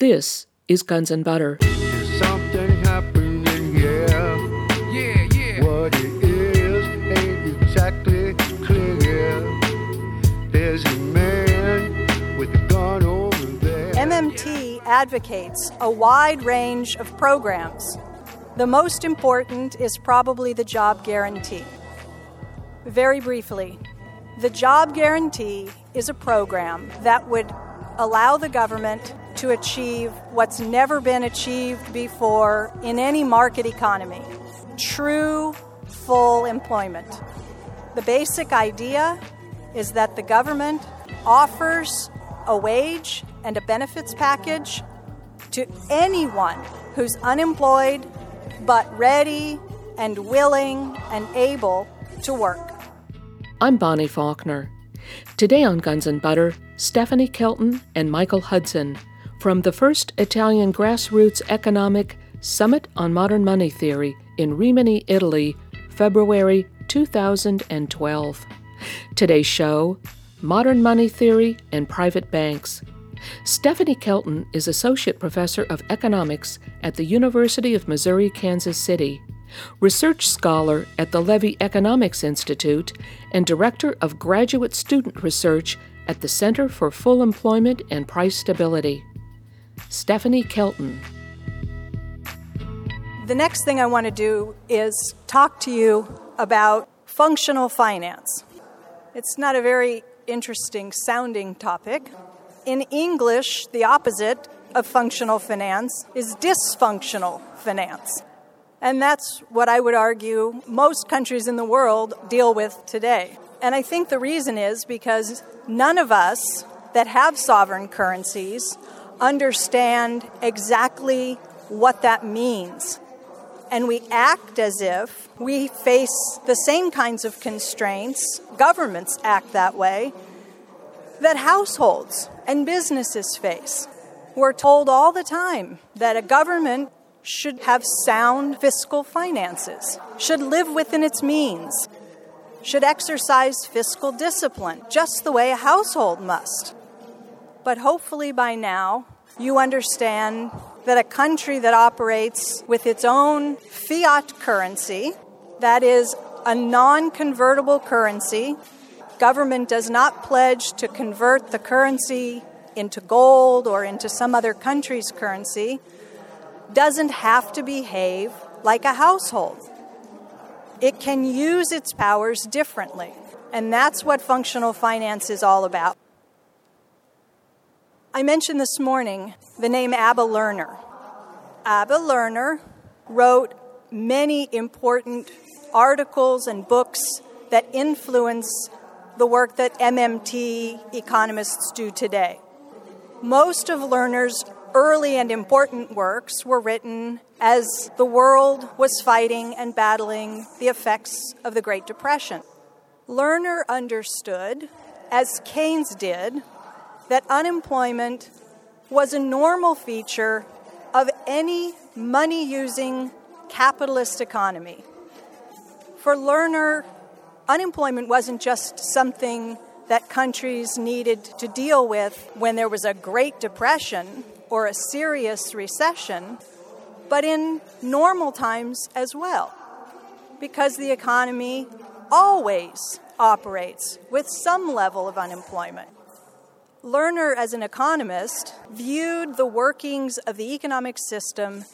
This is Guns N' Butter. There's something happening, yeah. Yeah, yeah. What it is ain't exactly clear. There's a man with a gun over there. MMT advocates a wide range of programs. The most important is probably the job guarantee. Very briefly, the job guarantee is a program that would allow the government to achieve what's never been achieved before in any market economy, true full employment. The basic idea is that the government offers a wage and a benefits package to anyone who's unemployed but ready and willing and able to work. I'm Bonnie Faulkner. Today on Guns N' Butter, Stephanie Kelton and Michael Hudson, from the first Italian grassroots economic summit on modern money theory in Rimini, Italy, February 2012. Today's show, Modern Money Theory and Private Banks. Stephanie Kelton is Associate Professor of Economics at the University of Missouri, Kansas City, Research Scholar at the Levy Economics Institute, and Director of Graduate Student Research at the Center for Full Employment and Price Stability. Stephanie Kelton. The next thing I want to do is talk to you about functional finance. It's not a very interesting sounding topic. In English, the opposite of functional finance is dysfunctional finance. And that's what I would argue most countries in the world deal with today. And I think the reason is because none of us that have sovereign currencies understand exactly what that means. And we act as if we face the same kinds of constraints, governments act that way, that households and businesses face. We're told all the time that a government should have sound fiscal finances, should live within its means, should exercise fiscal discipline, just the way a household must. But hopefully by now, you understand that a country that operates with its own fiat currency, that is a non-convertible currency, government does not pledge to convert the currency into gold or into some other country's currency, doesn't have to behave like a household. It can use its powers differently. And that's what functional finance is all about. I mentioned this morning the name Abba Lerner. Abba Lerner wrote many important articles and books that influence the work that MMT economists do today. Most of Lerner's early and important works were written as the world was fighting and battling the effects of the Great Depression. Lerner understood, as Keynes did, that unemployment was a normal feature of any money-using capitalist economy. For Lerner, unemployment wasn't just something that countries needed to deal with when there was a Great Depression or a serious recession, but in normal times as well, because the economy always operates with some level of unemployment. Lerner, as an economist, viewed the workings of the economic system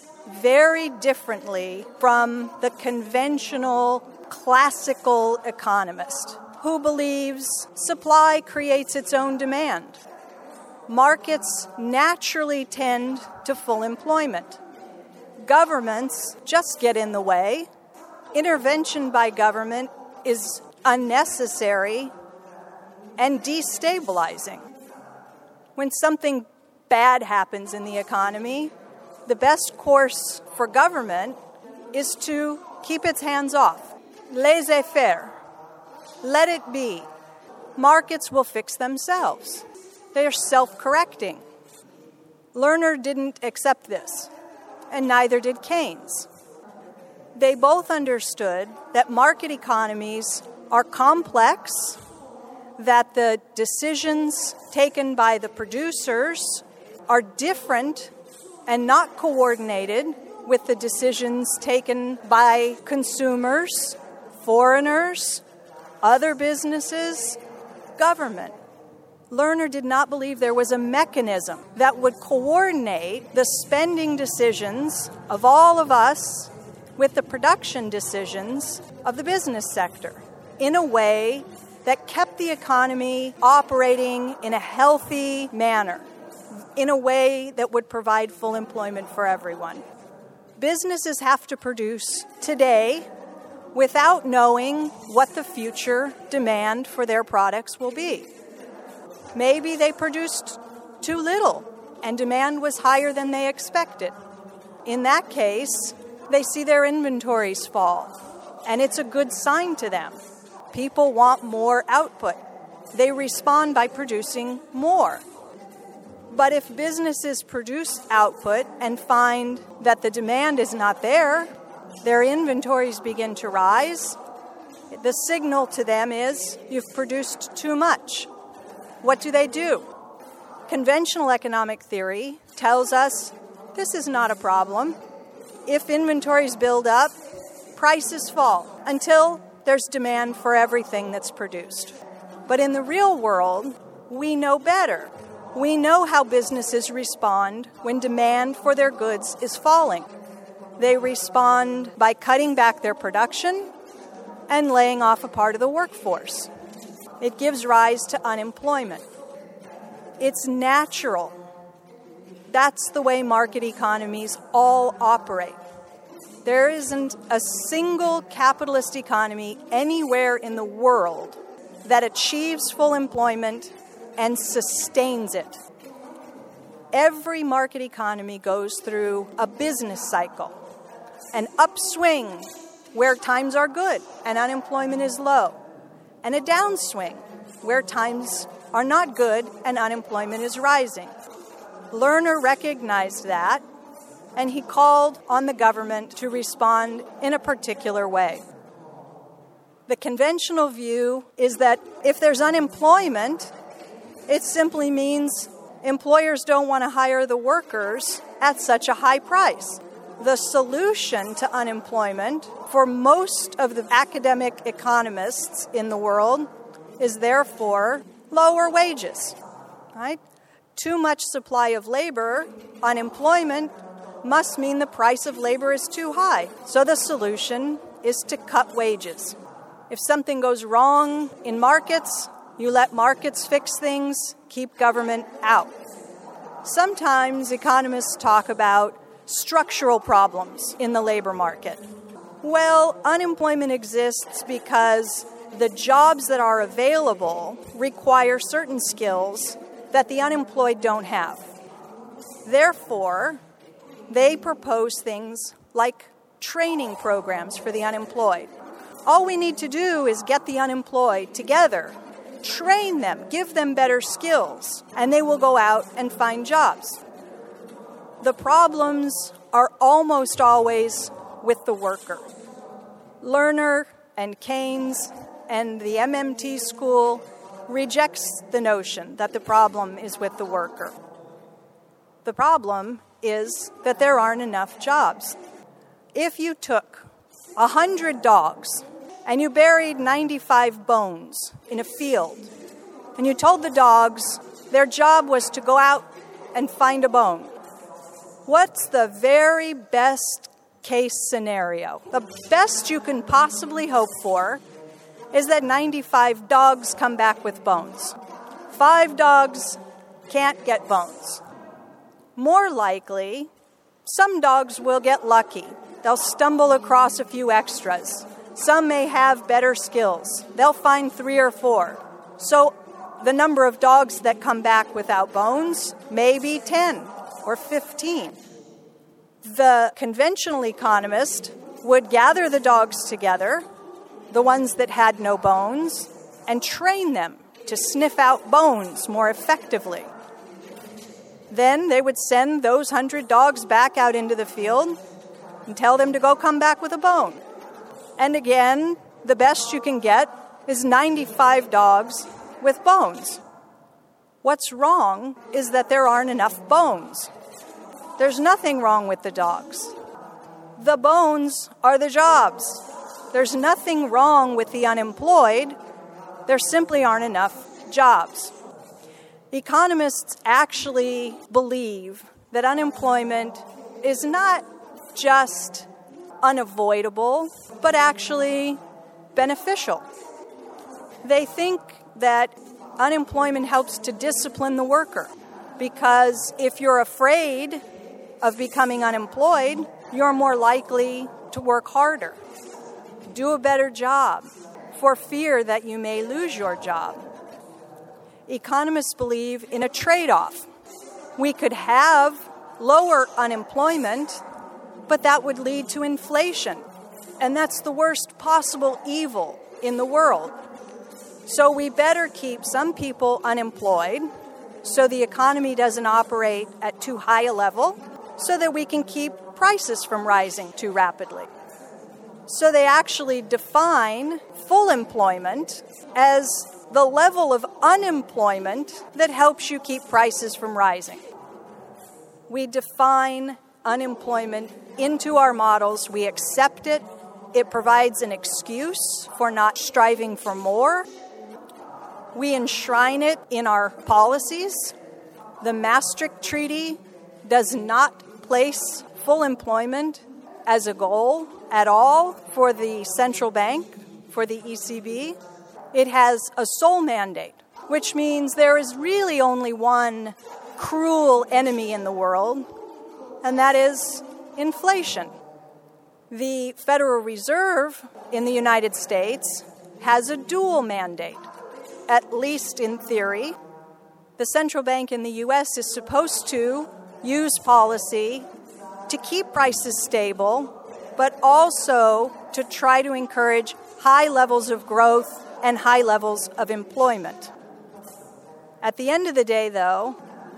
very differently from the conventional, classical economist who believes supply creates its own demand. Markets naturally tend to full employment. Governments just get in the way. Intervention by government is unnecessary and destabilizing. When something bad happens in the economy, the best course for government is to keep its hands off. Laissez-faire. Let it be. Markets will fix themselves. They are self-correcting. Lerner didn't accept this, and neither did Keynes. They both understood that market economies are complex, that the decisions taken by the producers are different and not coordinated with the decisions taken by consumers, foreigners, other businesses, government. Lerner did not believe there was a mechanism that would coordinate the spending decisions of all of us with the production decisions of the business sector in a way that kept the economy operating in a healthy manner, in a way that would provide full employment for everyone. Businesses have to produce today without knowing what the future demand for their products will be. Maybe they produced too little and demand was higher than they expected. In that case, they see their inventories fall, and it's a good sign to them. People want more output. They respond by producing more. But if businesses produce output and find that the demand is not there, their inventories begin to rise. The signal to them is, you've produced too much. What do they do? Conventional economic theory tells us this is not a problem. If inventories build up, prices fall until there's demand for everything that's produced. But in the real world, we know better. We know how businesses respond when demand for their goods is falling. They respond by cutting back their production and laying off a part of the workforce. It gives rise to unemployment. It's natural. That's the way market economies all operate. There isn't a single capitalist economy anywhere in the world that achieves full employment and sustains it. Every market economy goes through a business cycle, an upswing where times are good and unemployment is low, and a downswing where times are not good and unemployment is rising. Lerner recognized that, and he called on the government to respond in a particular way. The conventional view is that if there's unemployment, it simply means employers don't want to hire the workers at such a high price. The solution to unemployment for most of the academic economists in the world is therefore lower wages, right? Too much supply of labor, unemployment must mean the price of labor is too high. So the solution is to cut wages. If something goes wrong in markets, you let markets fix things, keep government out. Sometimes economists talk about structural problems in the labor market. Well, unemployment exists because the jobs that are available require certain skills that the unemployed don't have. Therefore, they propose things like training programs for the unemployed. All we need to do is get the unemployed together, train them, give them better skills, and they will go out and find jobs. The problems are almost always with the worker. Lerner and Keynes and the MMT school rejects the notion that the problem is with the worker. The problem is that there aren't enough jobs. If you took 100 dogs and you buried 95 bones in a field, and you told the dogs their job was to go out and find a bone, what's the very best case scenario? The best you can possibly hope for is that 95 dogs come back with bones. 5 dogs can't get bones. More likely, some dogs will get lucky. They'll stumble across a few extras. Some may have better skills. They'll find 3 or 4. So the number of dogs that come back without bones may be 10 or 15. The conventional economist would gather the dogs together, the ones that had no bones, and train them to sniff out bones more effectively. Then they would send those 100 dogs back out into the field and tell them to go come back with a bone. And again, the best you can get is 95 dogs with bones. What's wrong is that there aren't enough bones. There's nothing wrong with the dogs. The bones are the jobs. There's nothing wrong with the unemployed. There simply aren't enough jobs. Economists actually believe that unemployment is not just unavoidable, but actually beneficial. They think that unemployment helps to discipline the worker, because if you're afraid of becoming unemployed, you're more likely to work harder, do a better job, for fear that you may lose your job. Economists believe in a trade-off. We could have lower unemployment, but that would lead to inflation, and that's the worst possible evil in the world. So we better keep some people unemployed so the economy doesn't operate at too high a level, so that we can keep prices from rising too rapidly. So they actually define full employment as the level of unemployment that helps you keep prices from rising. We define unemployment into our models. We accept it. It provides an excuse for not striving for more. We enshrine it in our policies. The Maastricht Treaty does not place full employment as a goal at all for the central bank, for the ECB. It has a sole mandate, which means there is really only one cruel enemy in the world, and that is inflation. The Federal Reserve in the United States has a dual mandate, at least in theory. The central bank in the U.S. is supposed to use policy to keep prices stable, but also to try to encourage high levels of growth and high levels of employment. At the end of the day, though,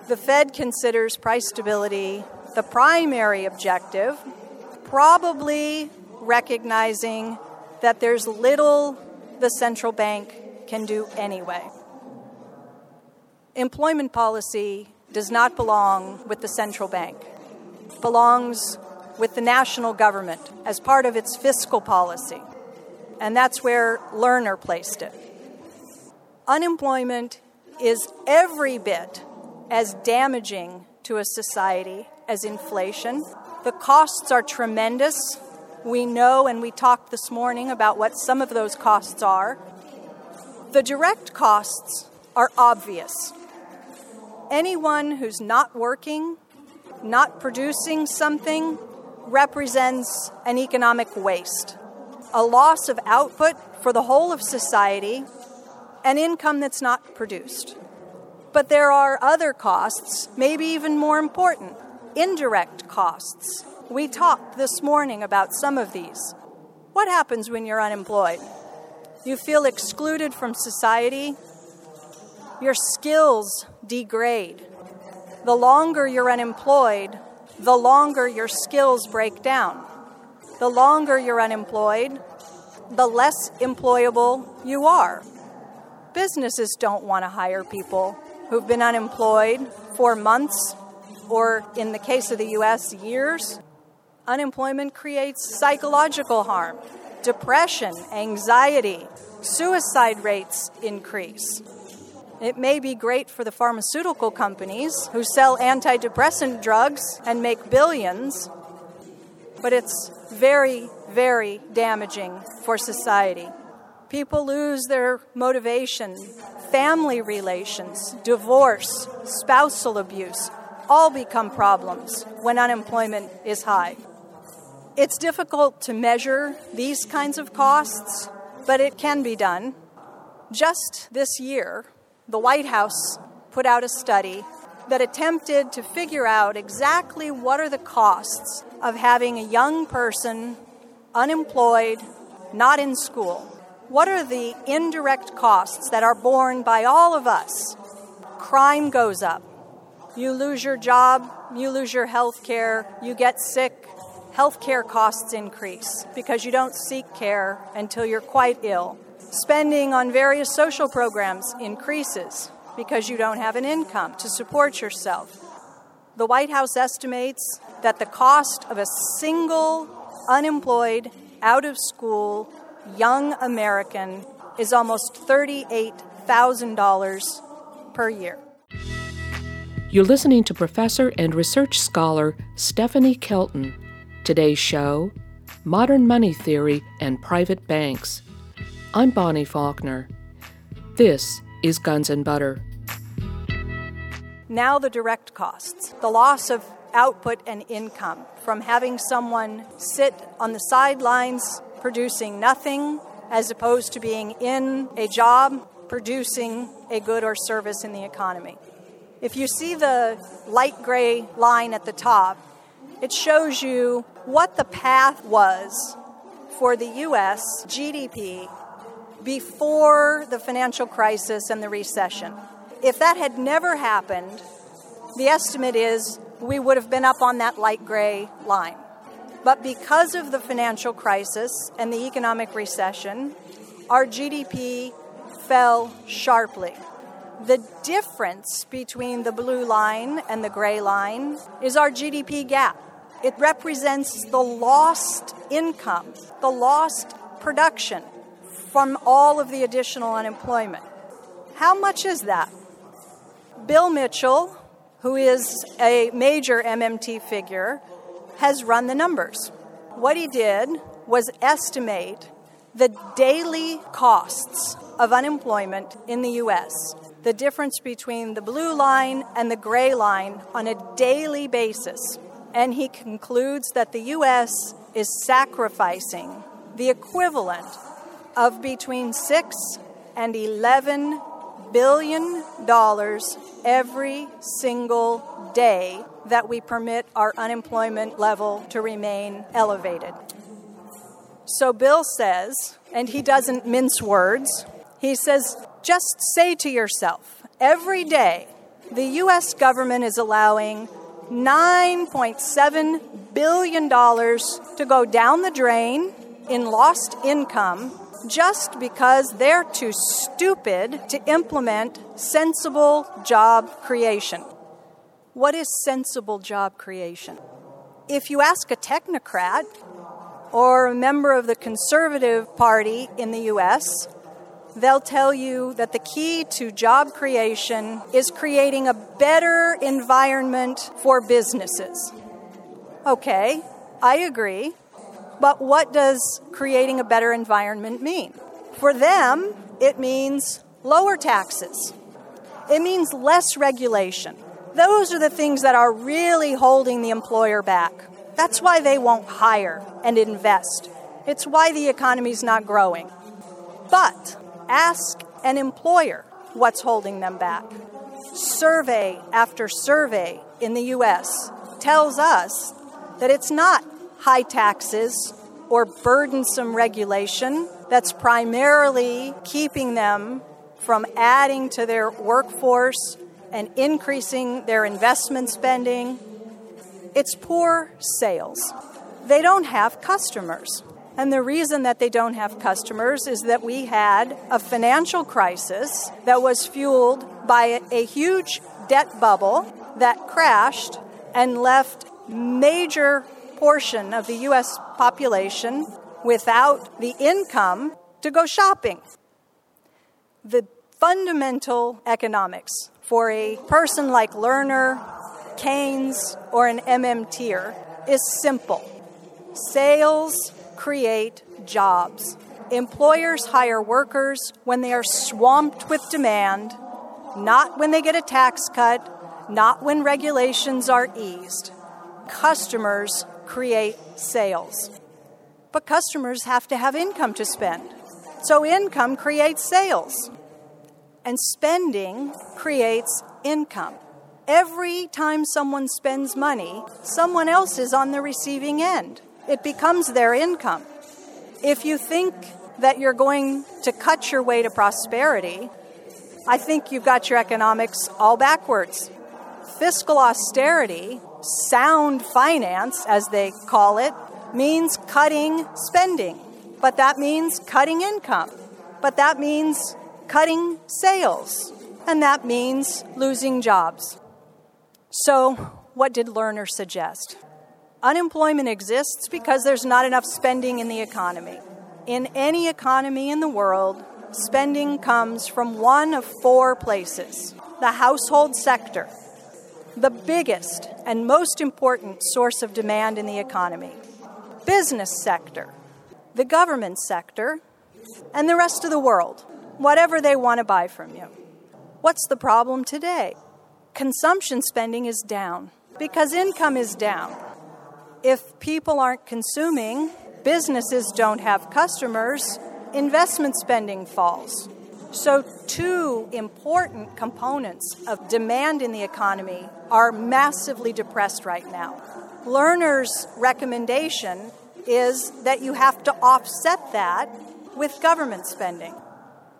the Fed considers price stability the primary objective, probably recognizing that there's little the central bank can do anyway. Employment policy does not belong with the central bank. It belongs with the national government as part of its fiscal policy. And that's where Lerner placed it. Unemployment is every bit as damaging to a society as inflation. The costs are tremendous. We know, and we talked this morning about what some of those costs are. The direct costs are obvious. Anyone who's not working, not producing something, represents an economic waste. A loss of output for the whole of society, an income that's not produced. But there are other costs, maybe even more important, indirect costs. We talked this morning about some of these. What happens when you're unemployed? You feel excluded from society. Your skills degrade. The longer you're unemployed, the longer your skills break down. The longer you're unemployed, the less employable you are. Businesses don't want to hire people who've been unemployed for months or, in the case of the U.S., years. Unemployment creates psychological harm, depression, anxiety, suicide rates increase. It may be great for the pharmaceutical companies who sell antidepressant drugs and make billions, but it's very, very damaging for society. People lose their motivation, family relations, divorce, spousal abuse, all become problems when unemployment is high. It's difficult to measure these kinds of costs, but it can be done. Just this year, the White House put out a study that attempted to figure out exactly what are the costs of having a young person unemployed, not in school. What are the indirect costs that are borne by all of us? Crime goes up. You lose your job, you lose your health care, you get sick. Health care costs increase because you don't seek care until you're quite ill. Spending on various social programs increases. because you don't have an income to support yourself. The White House estimates that the cost of a single unemployed, out-of-school, young American is almost $38,000 per year. You're listening to professor and research scholar Stephanie Kelton. Today's show, Modern Money Theory and Private Banks. I'm Bonnie Faulkner. This is Guns N' Butter. Now the direct costs, the loss of output and income from having someone sit on the sidelines producing nothing as opposed to being in a job producing a good or service in the economy. If you see the light gray line at the top, it shows you what the path was for the U.S. GDP before the financial crisis and the recession. If that had never happened, the estimate is we would have been up on that light gray line. But because of the financial crisis and the economic recession, our GDP fell sharply. The difference between the blue line and the gray line is our GDP gap. It represents the lost income, the lost production from all of the additional unemployment. How much is that? Bill Mitchell, who is a major MMT figure, has run the numbers. What he did was estimate the daily costs of unemployment in the U.S., the difference between the blue line and the gray line on a daily basis. And he concludes that the U.S. is sacrificing the equivalent of between $6 and $11 billion every single day that we permit our unemployment level to remain elevated. So Bill says, and he doesn't mince words, he says, just say to yourself, every day the U.S. government is allowing $9.7 billion to go down the drain in lost income just because they're too stupid to implement sensible job creation. What is sensible job creation? If you ask a technocrat or a member of the conservative party in the U.S., they'll tell you that the key to job creation is creating a better environment for businesses. Okay, I agree. But what does creating a better environment mean? For them, it means lower taxes. It means less regulation. Those are the things that are really holding the employer back. That's why they won't hire and invest. It's why the economy's not growing. But ask an employer what's holding them back. Survey after survey in the U.S. tells us that it's not high taxes or burdensome regulation that's primarily keeping them from adding to their workforce and increasing their investment spending. It's poor sales. They don't have customers. And the reason that they don't have customers is that we had a financial crisis that was fueled by a huge debt bubble that crashed and left major portion of the U.S. population without the income to go shopping. The fundamental economics for a person like Lerner, Keynes, or an MMTer is simple. Sales create jobs. Employers hire workers when they are swamped with demand, not when they get a tax cut, not when regulations are eased. Customers create sales. But customers have to have income to spend. So income creates sales. And spending creates income. Every time someone spends money, someone else is on the receiving end. It becomes their income. If you think that you're going to cut your way to prosperity, I think you've got your economics all backwards. Fiscal austerity, sound finance, as they call it, means cutting spending. But that means cutting income. But that means cutting sales. and that means losing jobs. So what did Lerner suggest? Unemployment exists because there's not enough spending in the economy. In any economy in the world, spending comes from one of four places. The household sector, the biggest and most important source of demand in the economy. Business sector, the government sector, and the rest of the world, whatever they want to buy from you. What's the problem today? Consumption spending is down because income is down. If people aren't consuming, businesses don't have customers, investment spending falls. So two important components of demand in the economy are massively depressed right now. Lerner's recommendation is that you have to offset that with government spending.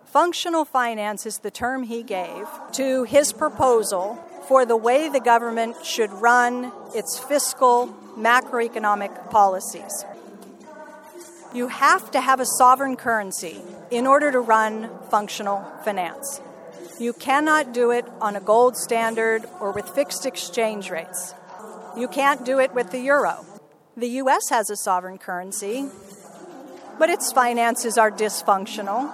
Functional finance is the term he gave to his proposal for the way the government should run its fiscal macroeconomic policies. You have to have a sovereign currency in order to run functional finance. You cannot do it on a gold standard or with fixed exchange rates. You can't do it with the euro. The U.S. has a sovereign currency, but its finances are dysfunctional.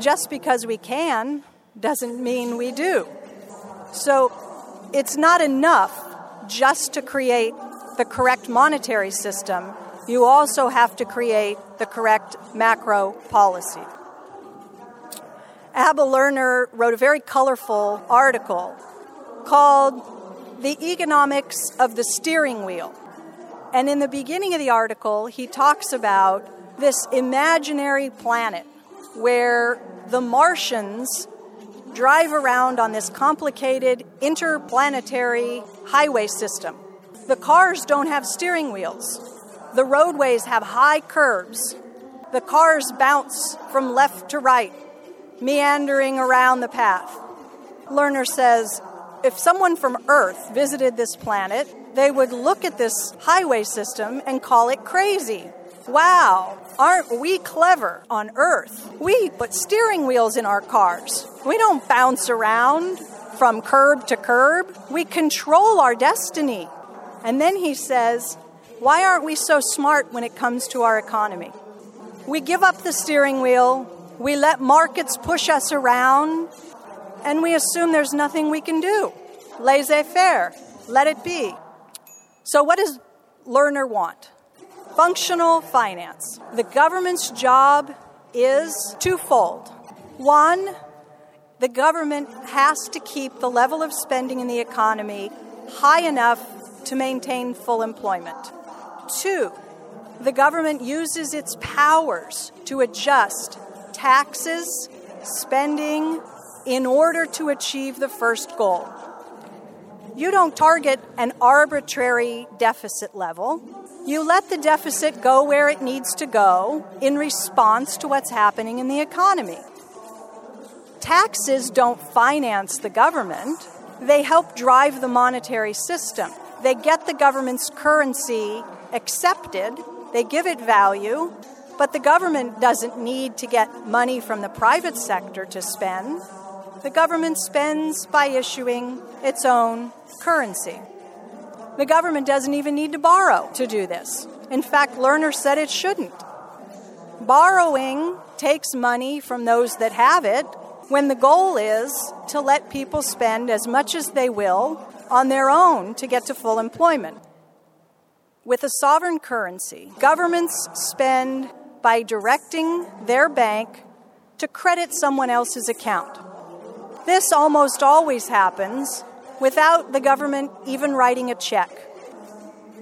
Just because we can doesn't mean we do. So it's not enough just to create the correct monetary system. You also have to create the correct macro policy. Abba Lerner wrote a very colorful article called The Economics of the Steering Wheel. And in the beginning of the article, he talks about this imaginary planet where the Martians drive around on this complicated interplanetary highway system. The cars don't have steering wheels. The roadways have high curves. The cars bounce from left to right, meandering around the path. Lerner says, if someone from Earth visited this planet, they would look at this highway system and call it crazy. Wow, aren't we clever on Earth? We put steering wheels in our cars. We don't bounce around from curb to curb. We control our destiny. And then he says, why aren't we so smart when it comes to our economy? We give up the steering wheel, we let markets push us around, and we assume there's nothing we can do. Laissez-faire, let it be. So what does Lerner want? Functional finance. The government's job is twofold. One, the government has to keep the level of spending in the economy high enough to maintain full employment. Two, the government uses its powers to adjust taxes, spending, in order to achieve the first goal. You don't target an arbitrary deficit level. You let the deficit go where it needs to go in response to what's happening in the economy. Taxes don't finance the government. They help drive the monetary system. They get the government's currency accepted, they give it value, but the government doesn't need to get money from the private sector to spend. The government spends by issuing its own currency. The government doesn't even need to borrow to do this. In fact, Lerner said it shouldn't. Borrowing takes money from those that have it when the goal is to let people spend as much as they will on their own to get to full employment. With a sovereign currency, governments spend by directing their bank to credit someone else's account. This almost always happens without the government even writing a check.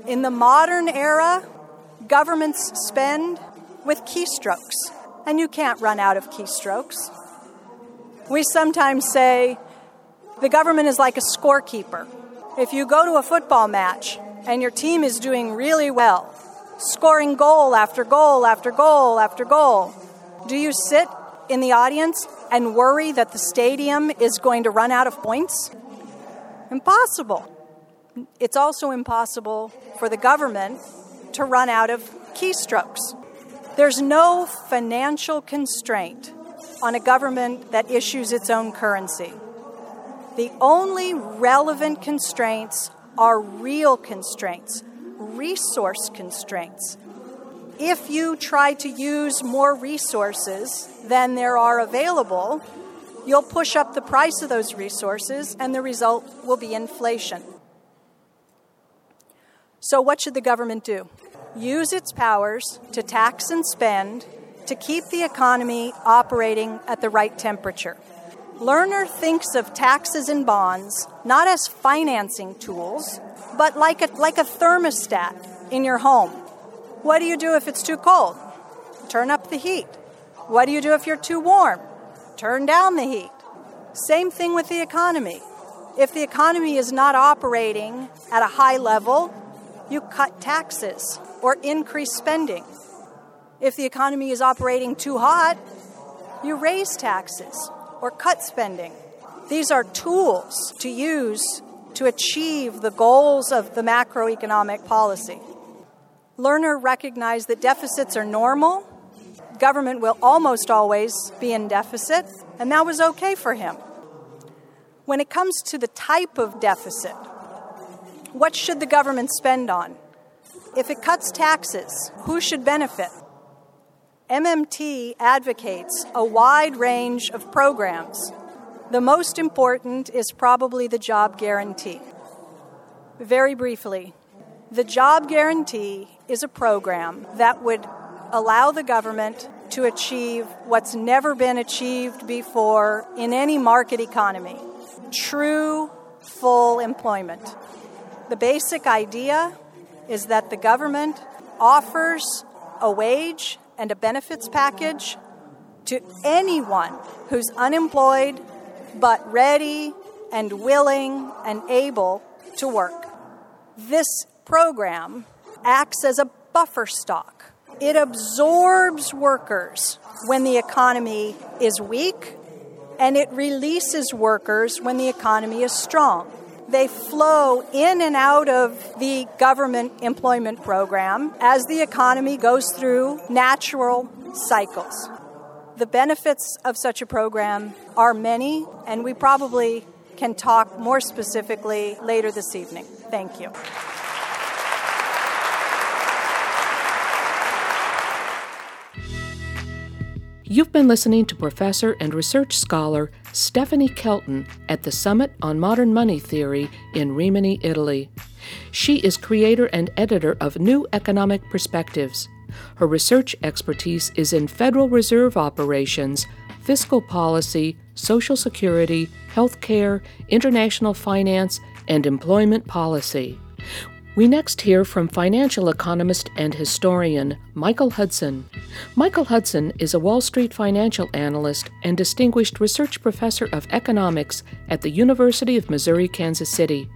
In the modern era, governments spend with keystrokes, and you can't run out of keystrokes. We sometimes say the government is like a scorekeeper. If you go to a football match, and your team is doing really well, scoring goal after goal after goal after goal, do you sit in the audience and worry that the stadium is going to run out of points? Impossible. It's also impossible for the government to run out of keystrokes. There's no financial constraint on a government that issues its own currency. The only relevant constraints are real constraints, resource constraints. If you try to use more resources than there are available, you'll push up the price of those resources, and the result will be inflation. So what should the government do? Use its powers to tax and spend to keep the economy operating at the right temperature. Lerner thinks of taxes and bonds not as financing tools, but like a thermostat in your home. What do you do if it's too cold? Turn up the heat. What do you do if you're too warm? Turn down the heat. Same thing with the economy. If the economy is not operating at a high level, you cut taxes or increase spending. If the economy is operating too hot, you raise taxes or cut spending. These are tools to use to achieve the goals of the macroeconomic policy. Lerner recognized that deficits are normal. Government will almost always be in deficit, and that was okay for him. When it comes to the type of deficit, what should the government spend on? If it cuts taxes, who should benefit? MMT advocates a wide range of programs. The most important is probably the job guarantee. Very briefly, the job guarantee is a program that would allow the government to achieve what's never been achieved before in any market economy, true full employment. The basic idea is that the government offers a wage and a benefits package to anyone who's unemployed but ready and willing and able to work. This program acts as a buffer stock. It absorbs workers when the economy is weak, and it releases workers when the economy is strong. They flow in and out of the government employment program as the economy goes through natural cycles. The benefits of such a program are many, and we probably can talk more specifically later this evening. Thank you. You've been listening to professor and research scholar Stephanie Kelton at the Summit on Modern Money Theory in Rimini, Italy. She is creator and editor of New Economic Perspectives. Her research expertise is in Federal Reserve operations, fiscal policy, Social Security, healthcare, international finance, and employment policy. We next hear from financial economist and historian Michael Hudson. Michael Hudson is a Wall Street financial analyst and distinguished research professor of economics at the University of Missouri, Kansas City.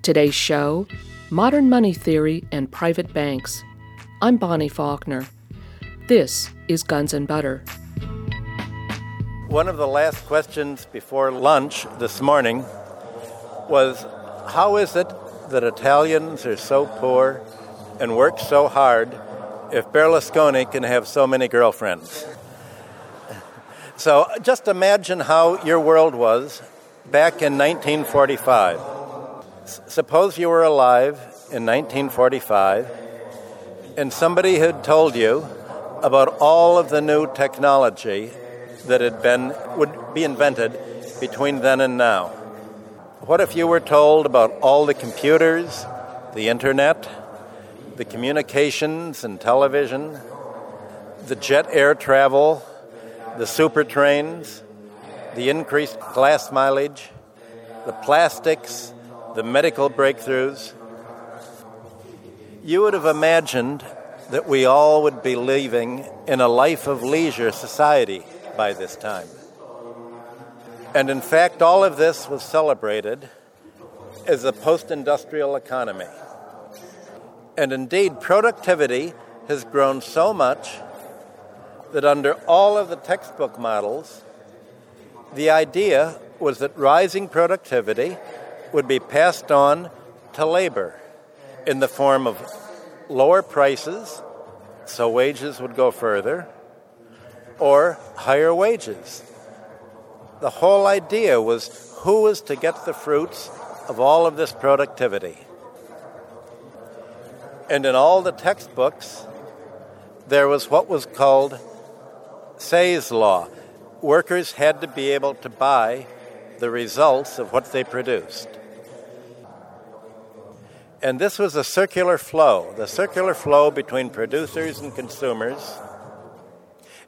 Today's show, Modern Money Theory and Private Banks. I'm Bonnie Faulkner. This is Guns N' Butter. One of the last questions before lunch this morning was, how is it that Italians are so poor and work so hard if Berlusconi can have so many girlfriends? So just imagine how your world was back in 1945. Suppose you were alive in 1945 and somebody had told you about all of the new technology that would be invented between then and now. What if you were told about all the computers, the internet, the communications and television, the jet air travel, the super trains, the increased glass mileage, the plastics, the medical breakthroughs? You would have imagined that we all would be living in a life of leisure society by this time. And in fact, all of this was celebrated as a post-industrial economy. And indeed, productivity has grown so much that under all of the textbook models, the idea was that rising productivity would be passed on to labor in the form of lower prices, so wages would go further, or higher wages. The whole idea was who is to get the fruits of all of this productivity. And in all the textbooks, there was what was called Say's Law. Workers had to be able to buy the results of what they produced. And this was a circular flow, the circular flow between producers and consumers.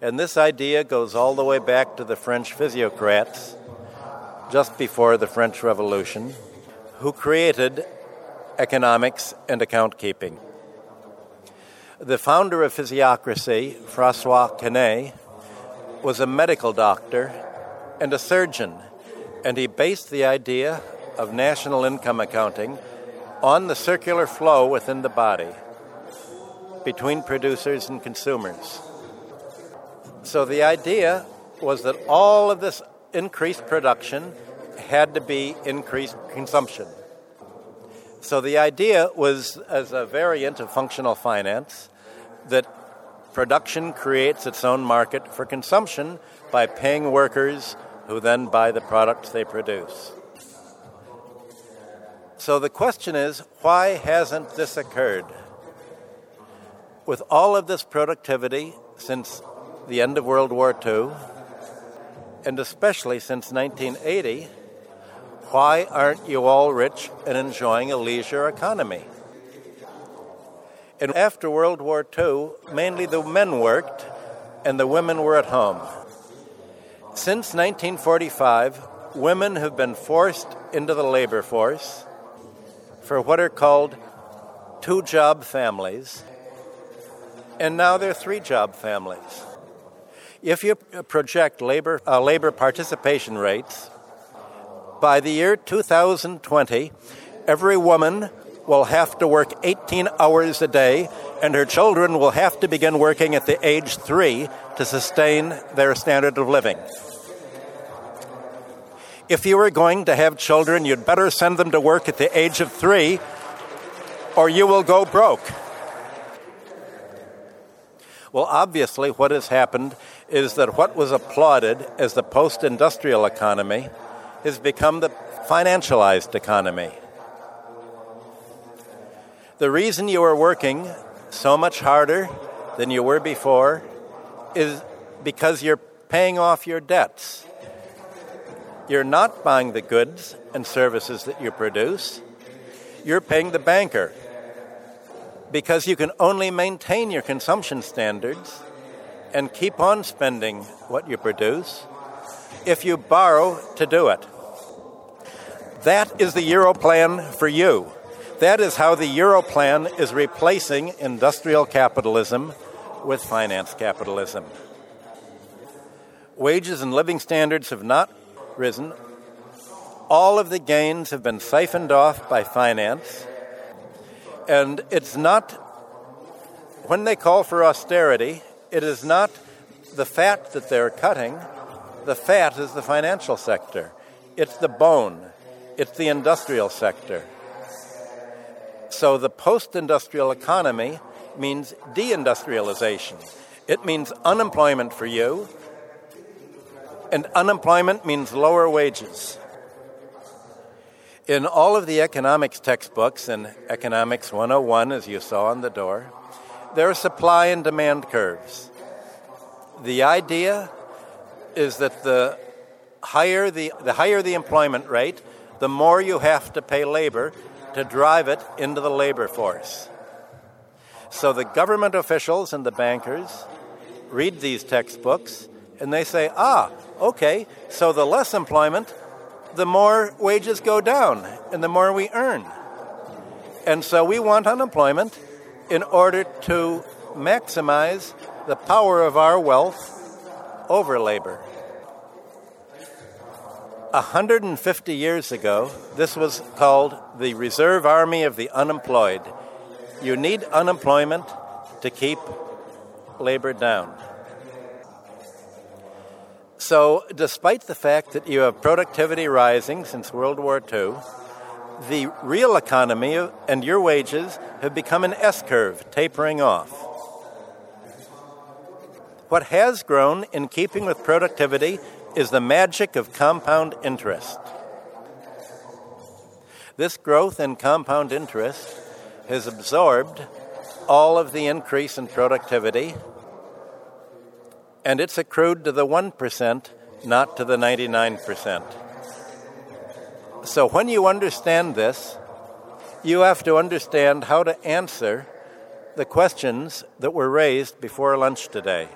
And this idea goes all the way back to the French physiocrats, just before the French Revolution, who created economics and account keeping. The founder of physiocracy, François Quesnay, was a medical doctor and a surgeon, and he based the idea of national income accounting on the circular flow within the body between producers and consumers. So the idea was that all of this increased production had to be increased consumption. So the idea was, as a variant of functional finance, that production creates its own market for consumption by paying workers who then buy the products they produce. So the question is, why hasn't this occurred? With all of this productivity since the end of World War II, and especially since 1980, why aren't you all rich and enjoying a leisure economy? And after World War II, mainly the men worked and the women were at home. Since 1945, women have been forced into the labor force for what are called two-job families, and now they're three-job families. If you project labor participation rates, by the year 2020, every woman will have to work 18 hours a day, and her children will have to begin working at the age 3 to sustain their standard of living. If you were going to have children, you'd better send them to work at the age of 3, or you will go broke. Well, obviously, what has happened is that what was applauded as the post-industrial economy has become the financialized economy. The reason you are working so much harder than you were before is because you're paying off your debts. You're not buying the goods and services that you produce. You're paying the banker. Because you can only maintain your consumption standards and keep on spending what you produce if you borrow to do it. That is the Euro plan for you. That is how the Euro plan is replacing industrial capitalism with finance capitalism. Wages and living standards have not risen. All of the gains have been siphoned off by finance. And it's not, when they call for austerity, it is not the fat that they're cutting. The fat is the financial sector. It's the bone. It's the industrial sector. So the post-industrial economy means deindustrialization. It means unemployment for you, and unemployment means lower wages. In all of the economics textbooks, in Economics 101, as you saw on the door, there are supply and demand curves. The idea is that the higher the employment rate, the more you have to pay labor to drive it into the labor force. So the government officials and the bankers read these textbooks, and they say, okay, so the less employment, the more wages go down and the more we earn. And so we want unemployment in order to maximize the power of our wealth over labor. 150 years ago, this was called the reserve army of the unemployed. You need unemployment to keep labor down. So, despite the fact that you have productivity rising since World War II, the real economy and your wages have become an S-curve, tapering off. What has grown in keeping with productivity is the magic of compound interest. This growth in compound interest has absorbed all of the increase in productivity, and it's accrued to the 1%, not to the 99%. So when you understand this, you have to understand how to answer the questions that were raised before lunch today.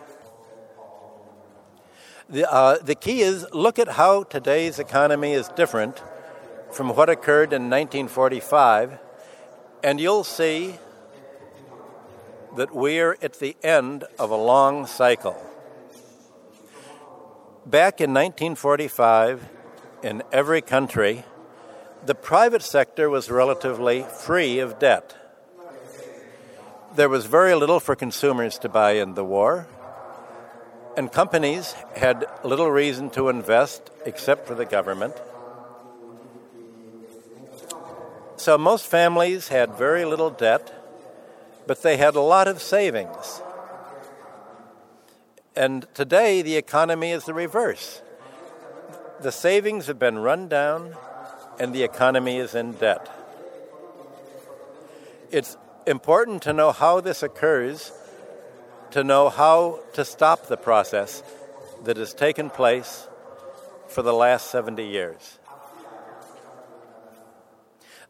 The key is look at how today's economy is different from what occurred in 1945, and you'll see that we're at the end of a long cycle. Back in 1945, in every country, the private sector was relatively free of debt. There was very little for consumers to buy in the war, and companies had little reason to invest except for the government. So most families had very little debt, but they had a lot of savings. And today, the economy is the reverse. The savings have been run down, and the economy is in debt. It's important to know how this occurs, to know how to stop the process that has taken place for the last 70 years.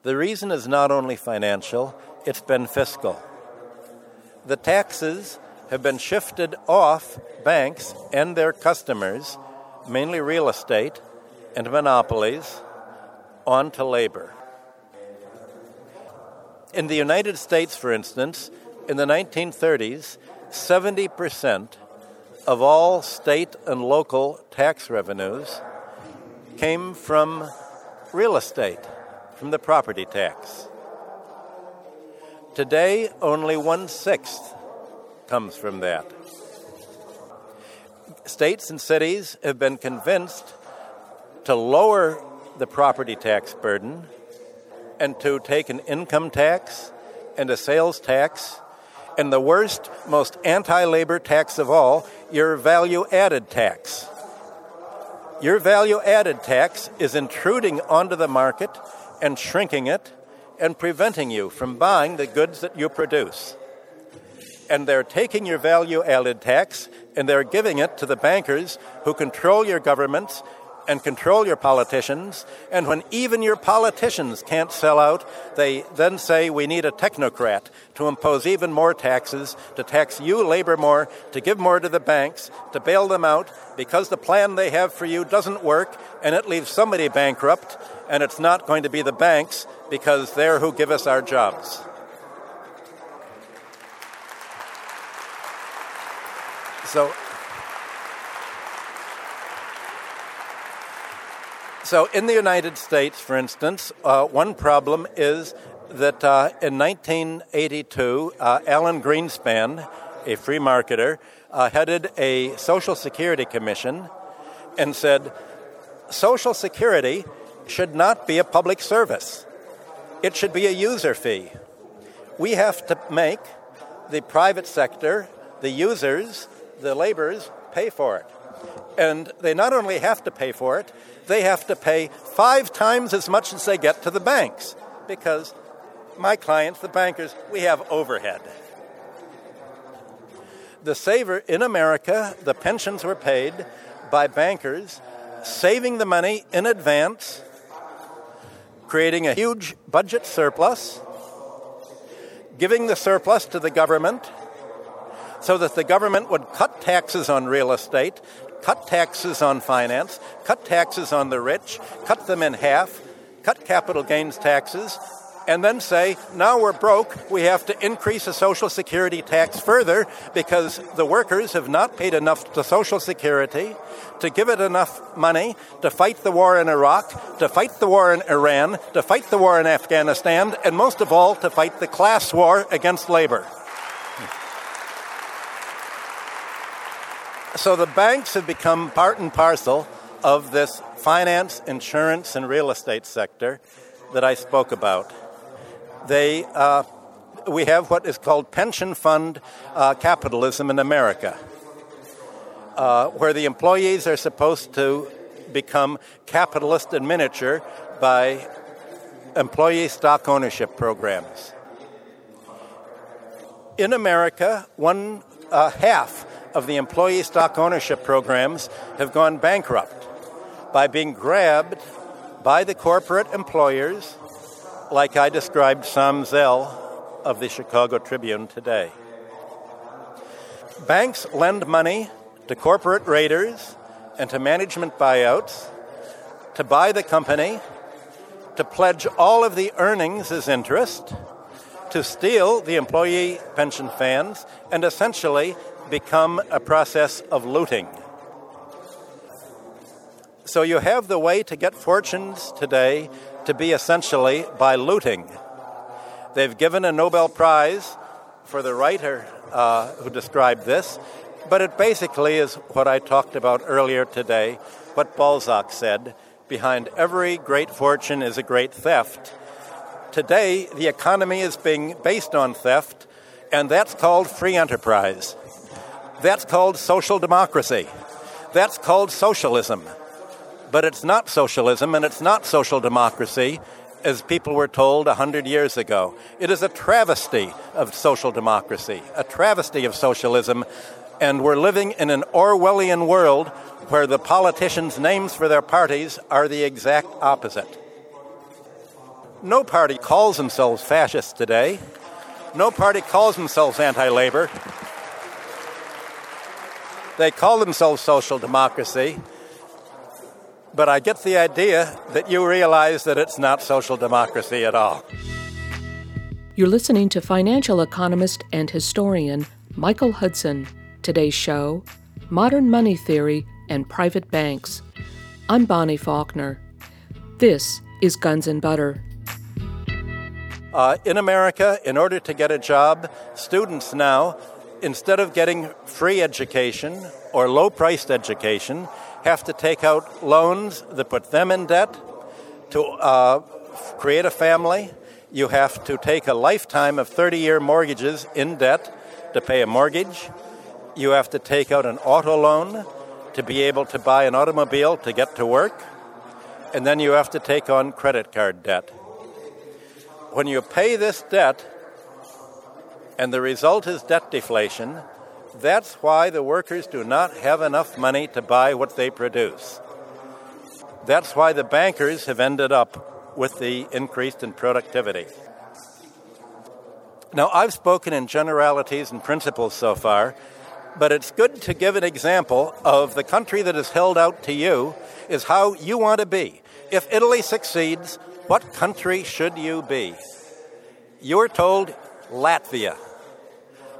The reason is not only financial, it's been fiscal. The taxes have been shifted off banks and their customers, mainly real estate and monopolies, onto labor. In the United States, for instance, in the 1930s, 70% of all state and local tax revenues came from real estate, from the property tax. Today, only 1/6 comes from that. States and cities have been convinced to lower the property tax burden and to take an income tax and a sales tax and the worst, most anti-labor tax of all, your value-added tax. Your value-added tax is intruding onto the market and shrinking it and preventing you from buying the goods that you produce. And they're taking your value-added tax and they're giving it to the bankers who control your governments and control your politicians. And when even your politicians can't sell out, they then say we need a technocrat to impose even more taxes, to tax you labor more, to give more to the banks, to bail them out because the plan they have for you doesn't work and it leaves somebody bankrupt, and it's not going to be the banks because they're who give us our jobs. So in the United States, for instance, one problem is that in 1982, Alan Greenspan, a free marketer, headed a Social Security commission and said, Social Security should not be a public service. It should be a user fee. We have to make the private sector, the users, the laborers, pay for it. And they not only have to pay for it, they have to pay 5 times as much as they get to the banks, because my clients, the bankers, we have overhead. In America, the pensions were paid by bankers saving the money in advance, creating a huge budget surplus, giving the surplus to the government so that the government would cut taxes on real estate, cut taxes on finance, cut taxes on the rich, cut them in half, cut capital gains taxes, and then say, now we're broke, we have to increase the Social Security tax further because the workers have not paid enough to Social Security to give it enough money to fight the war in Iraq, to fight the war in Iran, to fight the war in Afghanistan, and most of all, to fight the class war against labor. So the banks have become part and parcel of this finance, insurance, and real estate sector that I spoke about. We have what is called pension fund capitalism in America, where the employees are supposed to become capitalist in miniature by employee stock ownership programs. In America, half of the employee stock ownership programs have gone bankrupt by being grabbed by the corporate employers, like I described Sam Zell of the Chicago Tribune today. Banks lend money to corporate raiders and to management buyouts to buy the company, to pledge all of the earnings as interest, to steal the employee pension funds, and essentially become a process of looting. So you have the way to get fortunes today to be essentially by looting. They've given a Nobel Prize for the writer who described this, but it basically is what I talked about earlier today, what Balzac said, behind every great fortune is a great theft. Today, the economy is being based on theft, and that's called free enterprise. That's called social democracy. That's called socialism. But it's not socialism, and it's not social democracy, as people were told 100 years ago. It is a travesty of social democracy, a travesty of socialism, and we're living in an Orwellian world where the politicians' names for their parties are the exact opposite. No party calls themselves fascist today. No party calls themselves anti-labor. They call themselves social democracy. But I get the idea that you realize that it's not social democracy at all. You're listening to financial economist and historian Michael Hudson. Today's show, Modern Money Theory and Private Banks. I'm Bonnie Faulkner. This is Guns N' Butter. In America, in order to get a job, students now, instead of getting free education or low-priced education, have to take out loans that put them in debt to create a family. You have to take a lifetime of 30-year mortgages in debt to pay a mortgage. You have to take out an auto loan to be able to buy an automobile to get to work. And then you have to take on credit card debt. When you pay this debt, and the result is debt deflation, that's why the workers do not have enough money to buy what they produce. That's why the bankers have ended up with the increase in productivity. Now, I've spoken in generalities and principles so far, but it's good to give an example of the country that is held out to you is how you want to be. If Italy succeeds, what country should you be? You're told Latvia.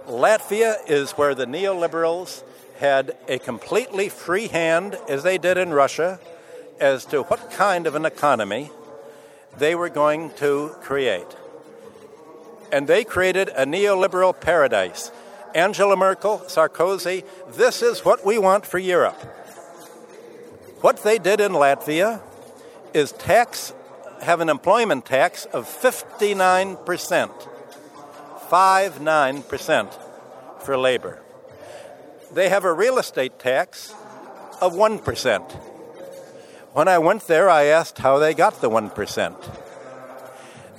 Latvia is where the neoliberals had a completely free hand, as they did in Russia, as to what kind of an economy they were going to create. And they created a neoliberal paradise. Angela Merkel, Sarkozy, this is what we want for Europe. What they did in Latvia is have an employment tax of 59%. 59% for labor. They have a real estate tax of 1%. When I went there, I asked how they got the 1%.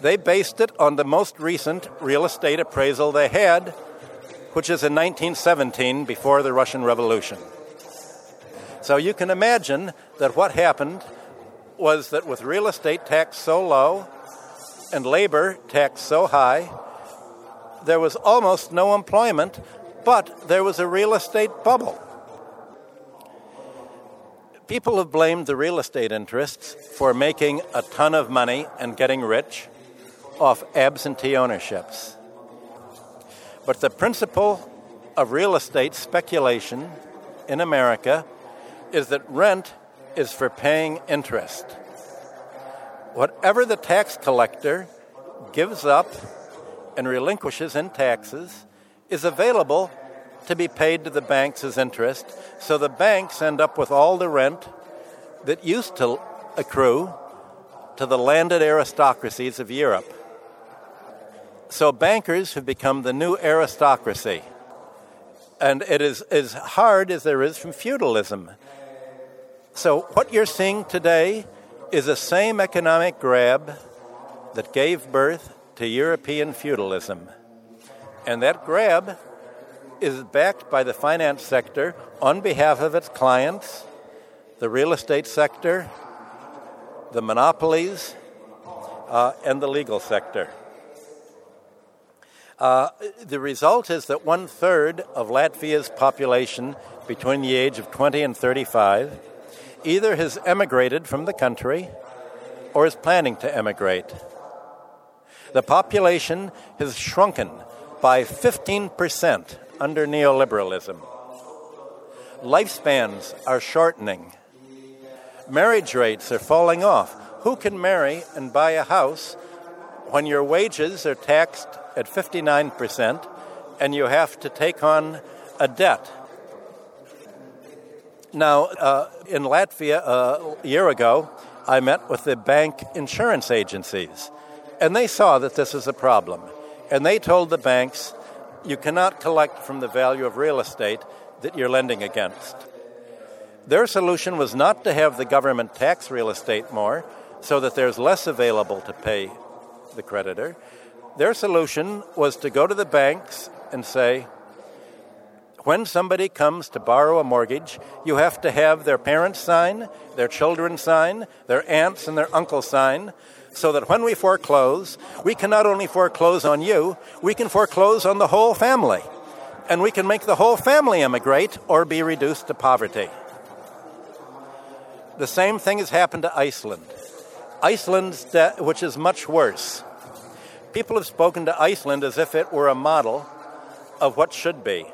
They based it on the most recent real estate appraisal they had, which is in 1917, before the Russian Revolution. So you can imagine that what happened was that with real estate tax so low and labor tax so high, there was almost no employment, but there was a real estate bubble. People have blamed the real estate interests for making a ton of money and getting rich off absentee ownerships. But the principle of real estate speculation in America is that rent is for paying interest. Whatever the tax collector gives up and relinquishes in taxes is available to be paid to the banks as interest, so the banks end up with all the rent that used to accrue to the landed aristocracies of Europe. So bankers have become the new aristocracy, and it is as hard as there is from feudalism. So what you're seeing today is the same economic grab that gave birth to European feudalism. And that grab is backed by the finance sector on behalf of its clients, the real estate sector, the monopolies, and the legal sector. The result is that 1/3 of Latvia's population between the age of 20 and 35 either has emigrated from the country or is planning to emigrate. The population has shrunken by 15% under neoliberalism. Lifespans are shortening. Marriage rates are falling off. Who can marry and buy a house when your wages are taxed at 59% and you have to take on a debt? Now, in Latvia a year ago, I met with the bank insurance agencies, and they saw that this is a problem. And they told the banks, you cannot collect from the value of real estate that you're lending against. Their solution was not to have the government tax real estate more so that there's less available to pay the creditor. Their solution was to go to the banks and say, when somebody comes to borrow a mortgage, you have to have their parents sign, their children sign, their aunts and their uncles sign, so that when we foreclose, we can not only foreclose on you, we can foreclose on the whole family. And we can make the whole family emigrate or be reduced to poverty. The same thing has happened to Iceland. Iceland's debt, which is much worse. People have spoken to Iceland as if it were a model of what should be.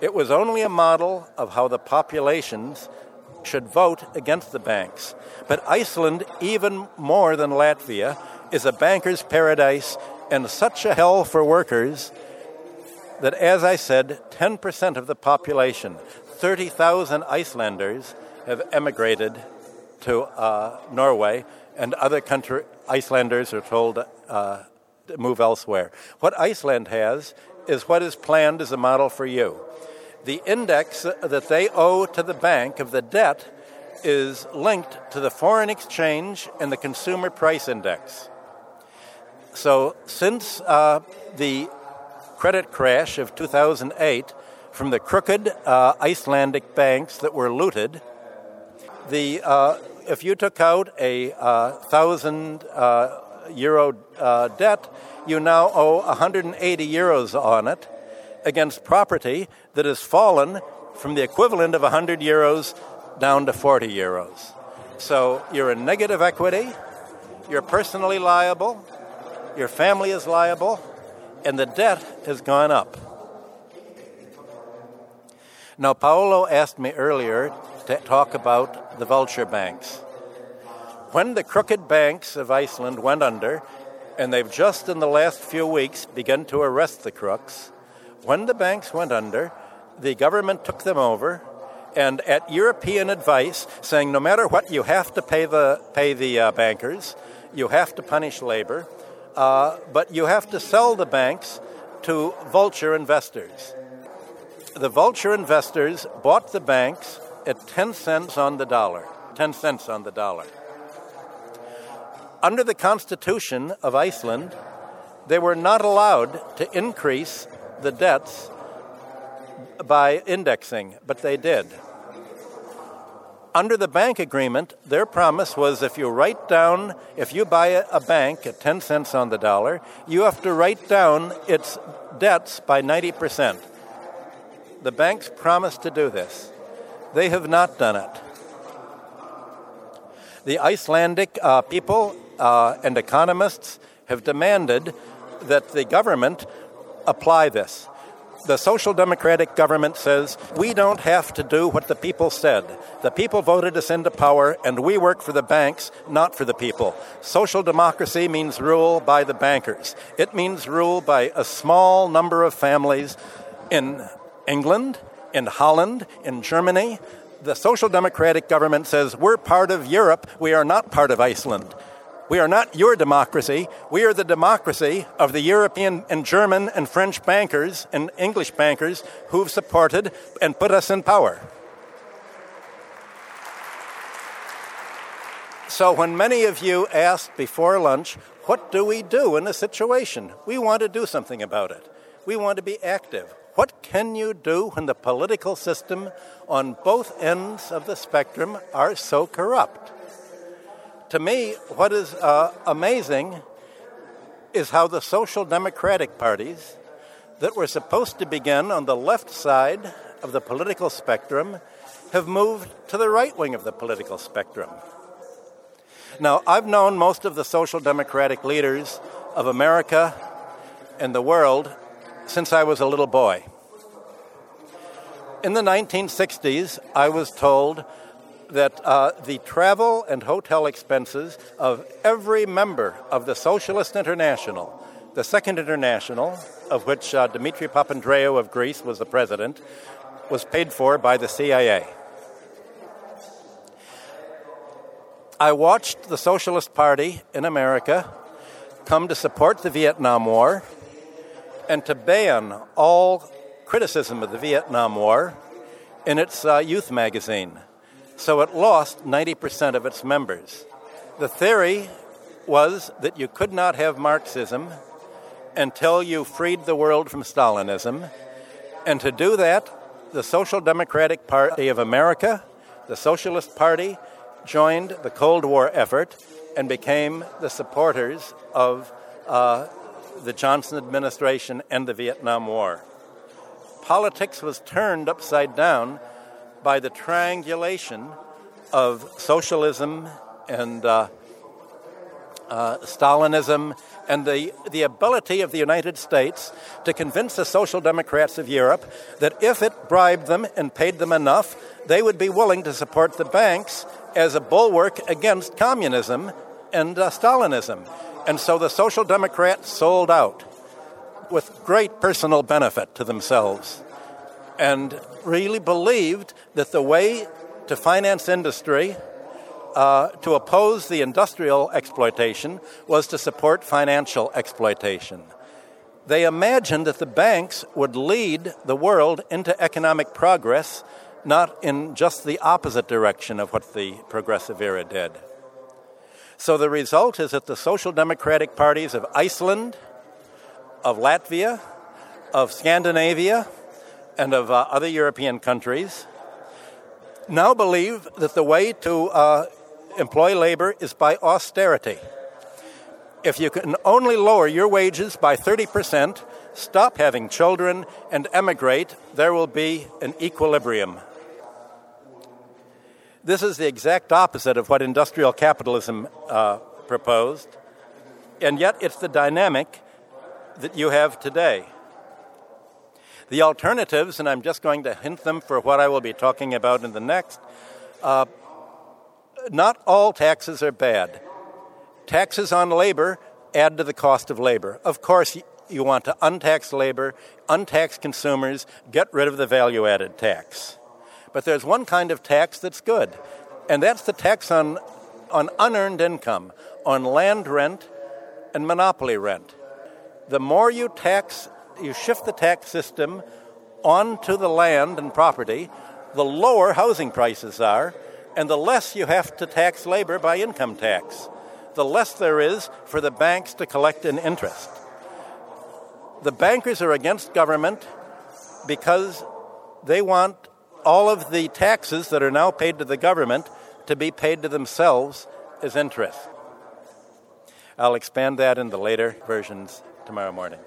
It was only a model of how the populations should vote against the banks. But Iceland, even more than Latvia, is a banker's paradise and such a hell for workers that, as I said, 10% of the population, 30,000 Icelanders, have emigrated to Norway, and other country Icelanders are told to move elsewhere. What Iceland has is what is planned as a model for you. The index that they owe to the bank of the debt is linked to the foreign exchange and the consumer price index. So since the credit crash of 2008 from the crooked Icelandic banks that were looted, if you took out a 1,000 euro debt, you now owe 180 euros on it, against property that has fallen from the equivalent of 100 euros down to 40 euros. So you're in negative equity, you're personally liable, your family is liable, and the debt has gone up. Now, Paolo asked me earlier to talk about the vulture banks. When the crooked banks of Iceland went under, and they've just in the last few weeks begun to arrest the crooks, when the banks went under, the government took them over, and at European advice, saying no matter what, you have to pay the bankers, you have to punish labor, but you have to sell the banks to vulture investors. The vulture investors bought the banks at 10 cents on the dollar. Under the Constitution of Iceland, they were not allowed to increase the debts by indexing, but they did. Under the bank agreement, their promise was if you buy a bank at 10 cents on the dollar, you have to write down its debts by 90%. The banks promised to do this. They have not done it. The Icelandic people and economists have demanded that the government apply this. The social democratic government says, we don't have to do what the people said. The people voted us into power, and we work for the banks, not for the people. Social democracy means rule by the bankers. It means rule by a small number of families in England, in Holland, in Germany. The social democratic government says, we're part of Europe, we are not part of Iceland. We are not your democracy. We are the democracy of the European and German and French bankers and English bankers who've supported and put us in power. So when many of you asked before lunch, What do we do in this situation? We want to do something about it. We want to be active. What can you do when the political system on both ends of the spectrum are so corrupt? To me, what is amazing is how the social democratic parties that were supposed to begin on the left side of the political spectrum have moved to the right wing of the political spectrum. Now, I've known most of the social democratic leaders of America and the world since I was a little boy. In the 1960s, I was told that the travel and hotel expenses of every member of the Socialist International, the Second International, of which Dmitry Papandreou of Greece was the president, was paid for by the CIA. I watched the Socialist Party in America come to support the Vietnam War and to ban all criticism of the Vietnam War in its youth magazine. So it lost 90% of its members. The theory was that you could not have Marxism until you freed the world from Stalinism. And to do that, the Social Democratic Party of America, the Socialist Party, joined the Cold War effort and became the supporters of the Johnson administration and the Vietnam War. Politics was turned upside down by the triangulation of socialism and Stalinism and the ability of the United States to convince the Social Democrats of Europe that if it bribed them and paid them enough, they would be willing to support the banks as a bulwark against communism and Stalinism. And so the Social Democrats sold out with great personal benefit to themselves and really believed that the way to finance industry, to oppose the industrial exploitation, was to support financial exploitation. They imagined that the banks would lead the world into economic progress, not in just the opposite direction of what the Progressive Era did. So the result is that the Social Democratic parties of Iceland, of Latvia, of Scandinavia, and of other European countries now believe that the way to employ labor is by austerity. If you can only lower your wages by 30%, stop having children, and emigrate, there will be an equilibrium. This is the exact opposite of what industrial capitalism proposed, and yet it's the dynamic that you have today. The alternatives, and I'm just going to hint them for what I will be talking about in the next, not all taxes are bad. Taxes on labor add to the cost of labor. Of course, you want to untax labor, untax consumers, get rid of the value-added tax. But there's one kind of tax that's good, and that's the tax on unearned income, on land rent and monopoly rent. The more you tax, you shift the tax system onto the land and property, the lower housing prices are, and the less you have to tax labor by income tax, the less there is for the banks to collect in interest. The bankers are against government because they want all of the taxes that are now paid to the government to be paid to themselves as interest. I'll expand that in the later versions tomorrow morning.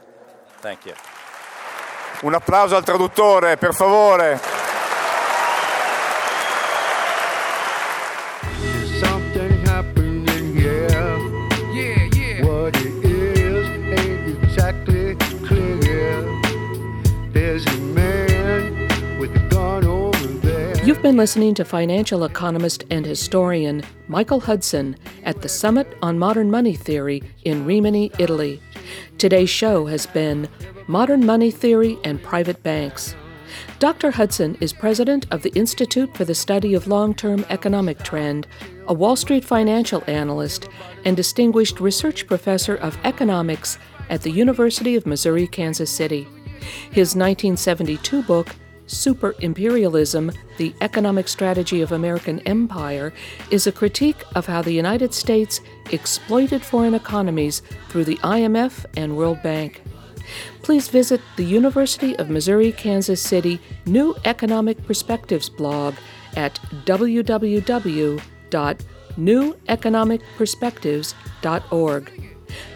Thank you. Un applauso al traduttore, per favore. You've been listening to financial economist and historian Michael Hudson at the Summit on Modern Money Theory in Rimini, Italy. Today's show has been Modern Money Theory and Private Banks. Dr. Hudson is president of the Institute for the Study of Long-Term Economic Trend, a Wall Street financial analyst, and distinguished research professor of economics at the University of Missouri, Kansas City. His 1972 book, Super-Imperialism, the Economic Strategy of American Empire, is a critique of how the United States exploited foreign economies through the IMF and World Bank. Please visit the University of Missouri-Kansas City New Economic Perspectives blog at www.neweconomicperspectives.org.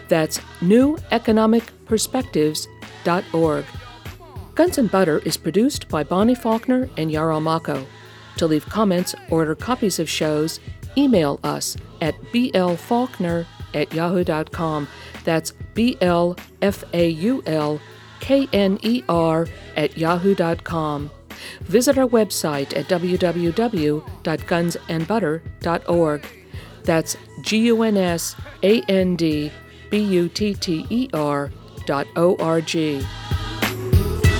That's neweconomicperspectives.org. Guns N' Butter is produced by Bonnie Faulkner and Yara Mako. To leave comments or order copies of shows, email us at blfaulkner@yahoo.com. That's blfaulkner@yahoo.com. Visit our website at www.gunsandbutter.org. That's gunsandbutter.org.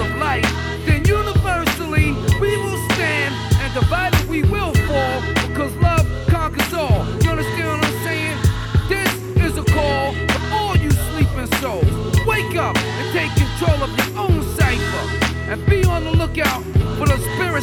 of life, then universally we will stand, and divided we will fall, because love conquers all. You understand what I'm saying? This is a call for all you sleeping souls. Wake up and take control of your own cipher, and be on the lookout for the spirit